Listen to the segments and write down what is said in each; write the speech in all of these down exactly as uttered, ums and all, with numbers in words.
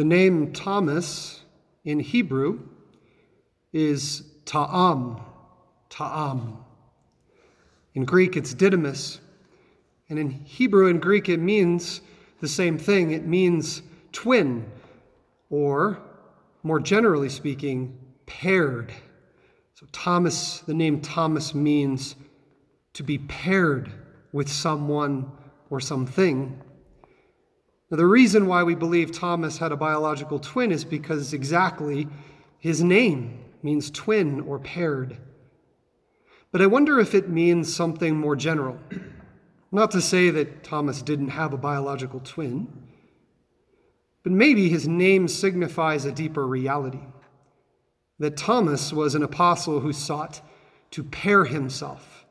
The name Thomas in Hebrew is Ta'am, Ta'am. In Greek, it's Didymus. And in Hebrew and Greek, it means the same thing. It means twin, or more generally speaking, paired. So Thomas, the name Thomas means to be paired with someone or something. Now, the reason why we believe Thomas had a biological twin is because exactly his name means twin or paired. But I wonder if it means something more general. Not to say that Thomas didn't have a biological twin, but maybe his name signifies a deeper reality, that Thomas was an apostle who sought to pair himself,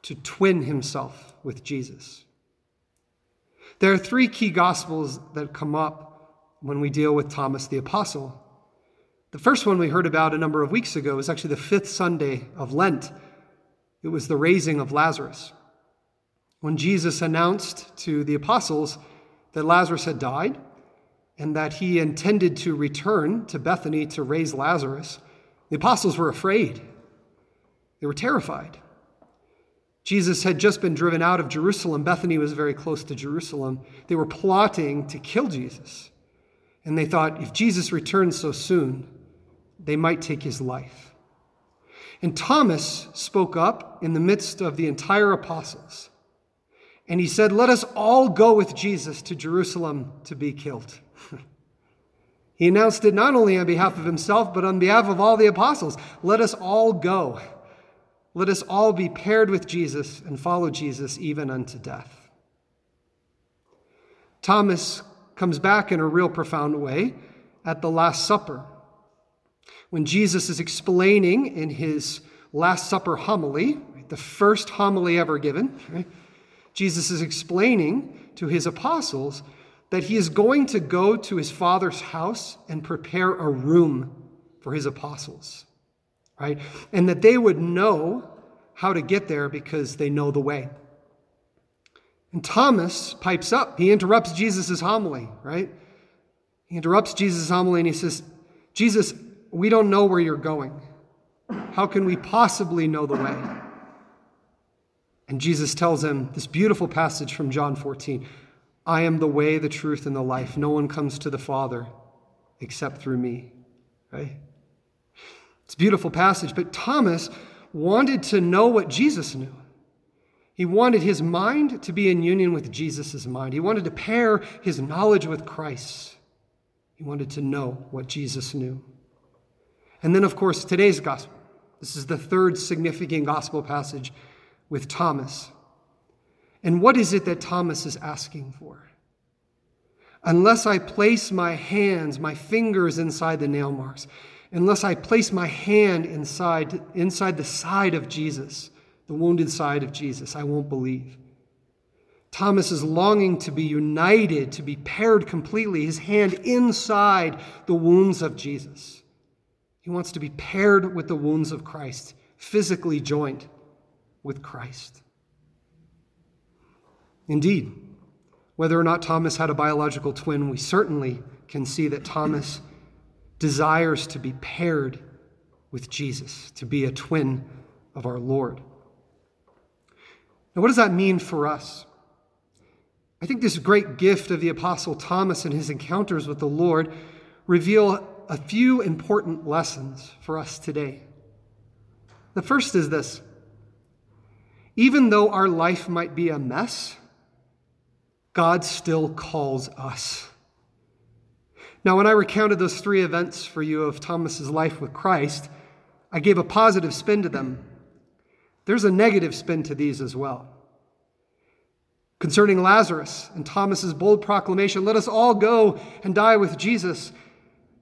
to twin himself with Jesus. There are three key gospels that come up when we deal with Thomas the apostle. The first one we heard about a number of weeks ago was actually the fifth Sunday of Lent. It was the raising of Lazarus, when Jesus announced to the apostles that Lazarus had died, and that he intended to return to Bethany to raise Lazarus. The apostles were afraid. They were terrified. Jesus had just been driven out of Jerusalem. Bethany was very close to Jerusalem. They were plotting to kill Jesus. And they thought, if Jesus returns so soon, they might take his life. And Thomas spoke up in the midst of the entire apostles. And he said, "Let us all go with Jesus to Jerusalem to be killed." He announced it not only on behalf of himself, but on behalf of all the apostles. Let us all go. Let us all be paired with Jesus and follow Jesus even unto death. Thomas comes back in a real profound way at the Last Supper, when Jesus is explaining in his Last Supper homily, the first homily ever given, right? Jesus is explaining to his apostles that he is going to go to his Father's house and prepare a room for his apostles, right? And that they would know how to get there because they know the way. And Thomas pipes up. He interrupts Jesus' homily, right? He interrupts Jesus' homily and he says, "Jesus, we don't know where you're going. How can we possibly know the way?" And Jesus tells him this beautiful passage from John fourteen. "I am the way, the truth, and the life. No one comes to the Father except through me." Right? It's a beautiful passage, but Thomas wanted to know what Jesus knew. He wanted his mind to be in union with Jesus' mind. He wanted to pair his knowledge with Christ. He wanted to know what Jesus knew. And then, of course, today's gospel. This is the third significant gospel passage with Thomas. And what is it that Thomas is asking for? Unless I place my hands, my fingers inside the nail marks, unless I place my hand inside, inside the side of Jesus, the wounded side of Jesus, I won't believe. Thomas is longing to be united, to be paired completely, his hand inside the wounds of Jesus. He wants to be paired with the wounds of Christ, physically joined with Christ. Indeed, whether or not Thomas had a biological twin, we certainly can see that Thomas desires to be paired with Jesus, to be a twin of our Lord. Now, what does that mean for us? I think this great gift of the Apostle Thomas and his encounters with the Lord reveal a few important lessons for us today. The first is this: even though our life might be a mess, God still calls us. Now, when I recounted those three events for you of Thomas's life with Christ, I gave a positive spin to them. There's a negative spin to these as well. Concerning Lazarus and Thomas's bold proclamation, "Let us all go and die with Jesus,"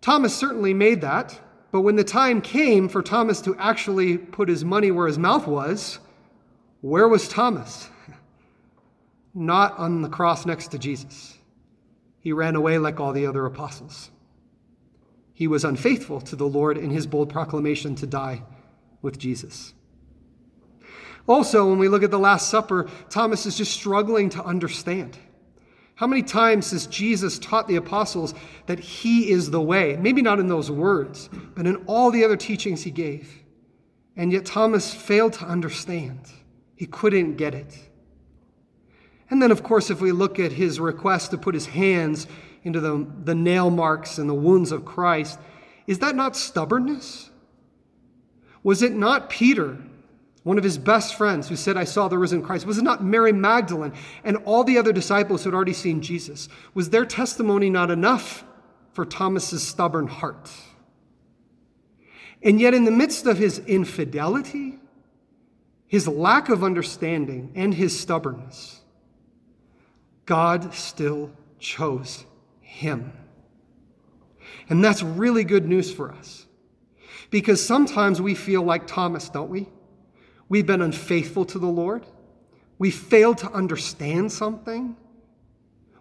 Thomas certainly made that, but when the time came for Thomas to actually put his money where his mouth was, where was Thomas? Not on the cross next to Jesus. He ran away like all the other apostles. He was unfaithful to the Lord in his bold proclamation to die with Jesus. Also, when we look at the Last Supper, Thomas is just struggling to understand. How many times has Jesus taught the apostles that he is the way? Maybe not in those words, but in all the other teachings he gave. And yet Thomas failed to understand. He couldn't get it. And then, of course, if we look at his request to put his hands into the, the nail marks and the wounds of Christ, is that not stubbornness? Was it not Peter, one of his best friends, who said, "I saw the risen Christ"? Was it not Mary Magdalene and all the other disciples who had already seen Jesus? Was their testimony not enough for Thomas's stubborn heart? And yet in the midst of his infidelity, his lack of understanding, and his stubbornness, God still chose him. And that's really good news for us, because sometimes we feel like Thomas, don't we? We've been unfaithful to the Lord. We failed to understand something.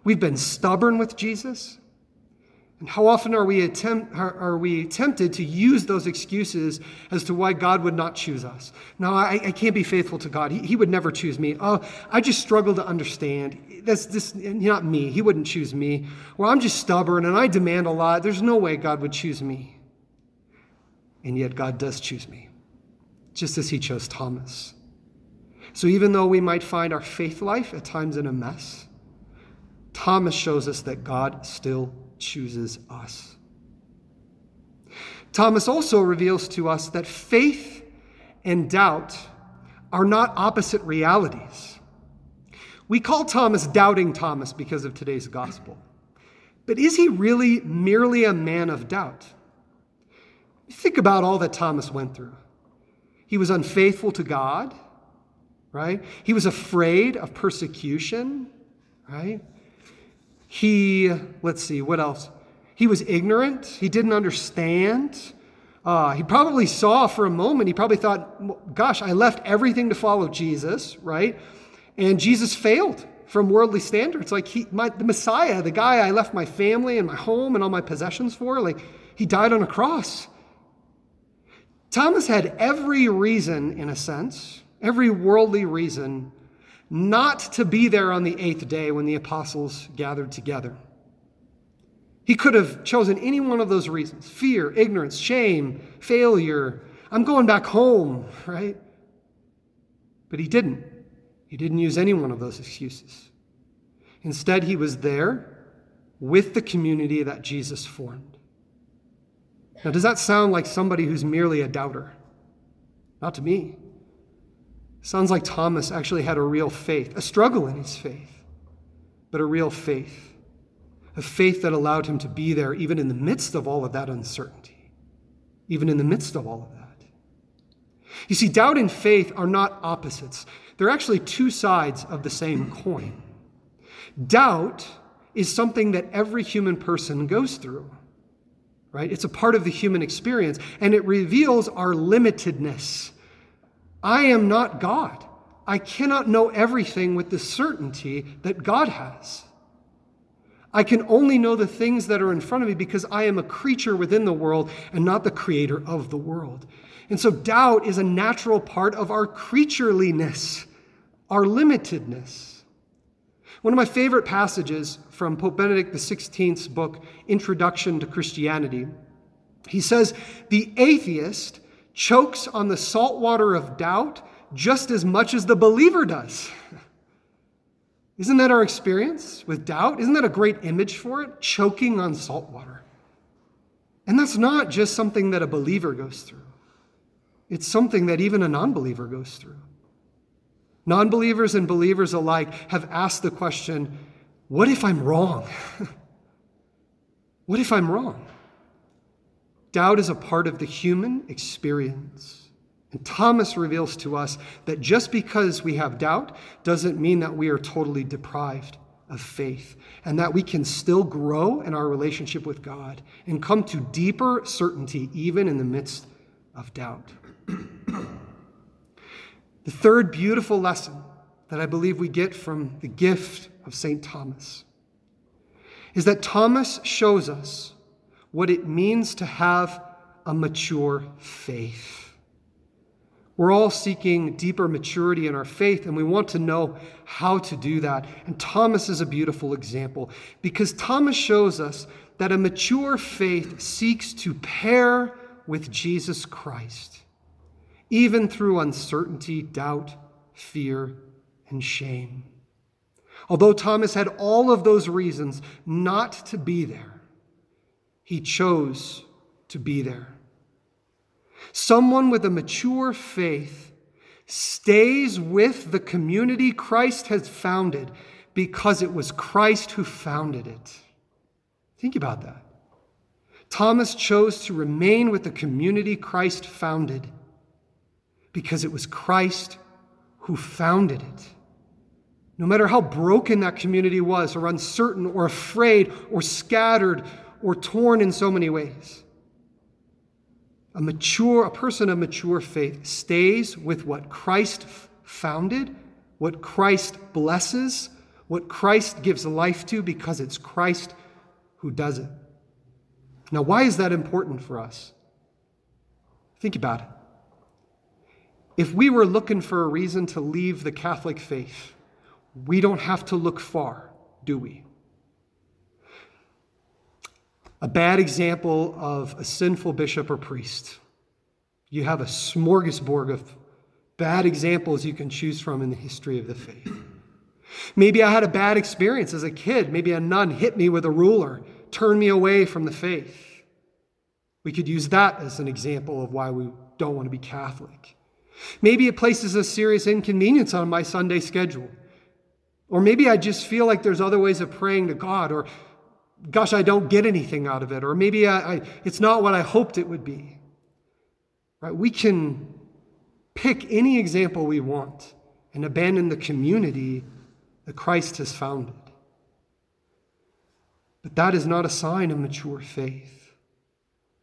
We've been stubborn with Jesus. And how often are we attempt, are we tempted to use those excuses as to why God would not choose us? No, I, I can't be faithful to God. He, he would never choose me. Oh, I just struggle to understand. That's this not me. He wouldn't choose me. Well, I'm just stubborn and I demand a lot. There's no way God would choose me. And yet God does choose me, just as he chose Thomas. So even though we might find our faith life at times in a mess, Thomas shows us that God still chooses us. Thomas also reveals to us that faith and doubt are not opposite realities. We call Thomas Doubting Thomas because of today's gospel. But is he really merely a man of doubt? Think about all that Thomas went through. He was unfaithful to God, right? He was afraid of persecution, right? He, let's see, what else? He was ignorant. He didn't understand. Uh, he probably saw for a moment, he probably thought, gosh, I left everything to follow Jesus, right? And Jesus failed from worldly standards. Like he, my, the Messiah, the guy I left my family and my home and all my possessions for, like he died on a cross. Thomas had every reason, in a sense, every worldly reason, not to be there on the eighth day when the apostles gathered together. He could have chosen any one of those reasons: fear, ignorance, shame, failure. I'm going back home, right? But he didn't. He didn't use any one of those excuses. Instead, he was there with the community that Jesus formed. Now, does that sound like somebody who's merely a doubter? Not to me. Sounds like Thomas actually had a real faith, a struggle in his faith, but a real faith, a faith that allowed him to be there even in the midst of all of that uncertainty, even in the midst of all of that. You see, doubt and faith are not opposites. They're actually two sides of the same coin. Doubt is something that every human person goes through. Right? It's a part of the human experience, and it reveals our limitedness. I am not God. I cannot know everything with the certainty that God has. I can only know the things that are in front of me because I am a creature within the world and not the creator of the world. And so doubt is a natural part of our creatureliness, our limitedness. One of my favorite passages from Pope Benedict the sixteenth's book, Introduction to Christianity, he says, "The atheist chokes on the salt water of doubt just as much as the believer does." Isn't that our experience with doubt? Isn't that a great image for it? Choking on salt water. And that's not just something that a believer goes through. It's something that even a non-believer goes through. Non-believers and believers alike have asked the question, what if I'm wrong? What if I'm wrong? Doubt is a part of the human experience. And Thomas reveals to us that just because we have doubt doesn't mean that we are totally deprived of faith, and that we can still grow in our relationship with God and come to deeper certainty even in the midst of doubt. The third beautiful lesson that I believe we get from the gift of Saint Thomas is that Thomas shows us what it means to have a mature faith. We're all seeking deeper maturity in our faith, and we want to know how to do that. And Thomas is a beautiful example, because Thomas shows us that a mature faith seeks to pair with Jesus Christ, even through uncertainty, doubt, fear, and shame. Although Thomas had all of those reasons not to be there, he chose to be there. Someone with a mature faith stays with the community Christ has founded because it was Christ who founded it. Think about that. Thomas chose to remain with the community Christ founded because it was Christ who founded it. No matter how broken that community was, or uncertain, or afraid, or scattered, or torn in so many ways, A mature, a person of mature faith stays with what Christ founded, what Christ blesses, what Christ gives life to, because it's Christ who does it. Now, why is that important for us? Think about it. If we were looking for a reason to leave the Catholic faith, we don't have to look far, do we? A bad example of a sinful bishop or priest. You have a smorgasbord of bad examples you can choose from in the history of the faith. Maybe I had a bad experience as a kid. Maybe a nun hit me with a ruler, turned me away from the faith. We could use that as an example of why we don't want to be Catholic. Maybe it places a serious inconvenience on my Sunday schedule. Or maybe I just feel like there's other ways of praying to God, or gosh, I don't get anything out of it, or maybe I, I, it's not what I hoped it would be. Right? We can pick any example we want and abandon the community that Christ has founded. But that is not a sign of mature faith.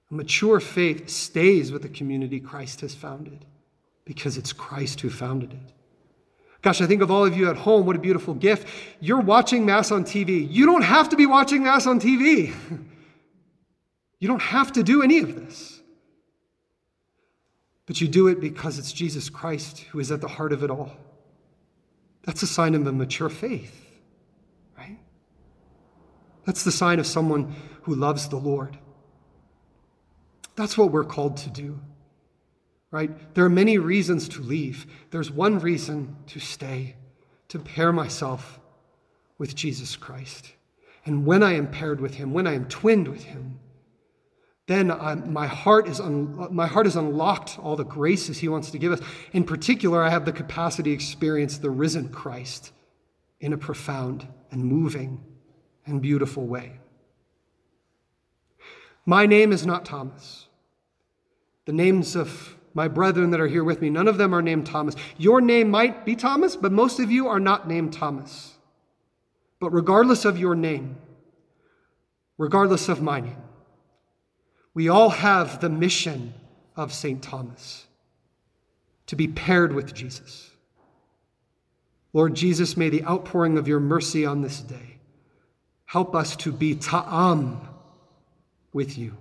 A mature faith stays with the community Christ has founded because it's Christ who founded it. Gosh, I think of all of you at home, what a beautiful gift. You're watching Mass on T V. You don't have to be watching Mass on T V. You don't have to do any of this. But you do it because it's Jesus Christ who is at the heart of it all. That's a sign of a mature faith, right? That's the sign of someone who loves the Lord. That's what we're called to do. Right? There are many reasons to leave. There's one reason to stay, to pair myself with Jesus Christ. And when I am paired with him, when I am twinned with him, then I'm, my heart is un, my heart is unlocked all the graces he wants to give us. In particular, I have the capacity to experience the risen Christ in a profound and moving and beautiful way. My name is not Thomas. The names of my brethren that are here with me, none of them are named Thomas. Your name might be Thomas, but most of you are not named Thomas. But regardless of your name, regardless of my name, we all have the mission of Saint Thomas, to be paired with Jesus. Lord Jesus, may the outpouring of your mercy on this day help us to be Ta'am with you.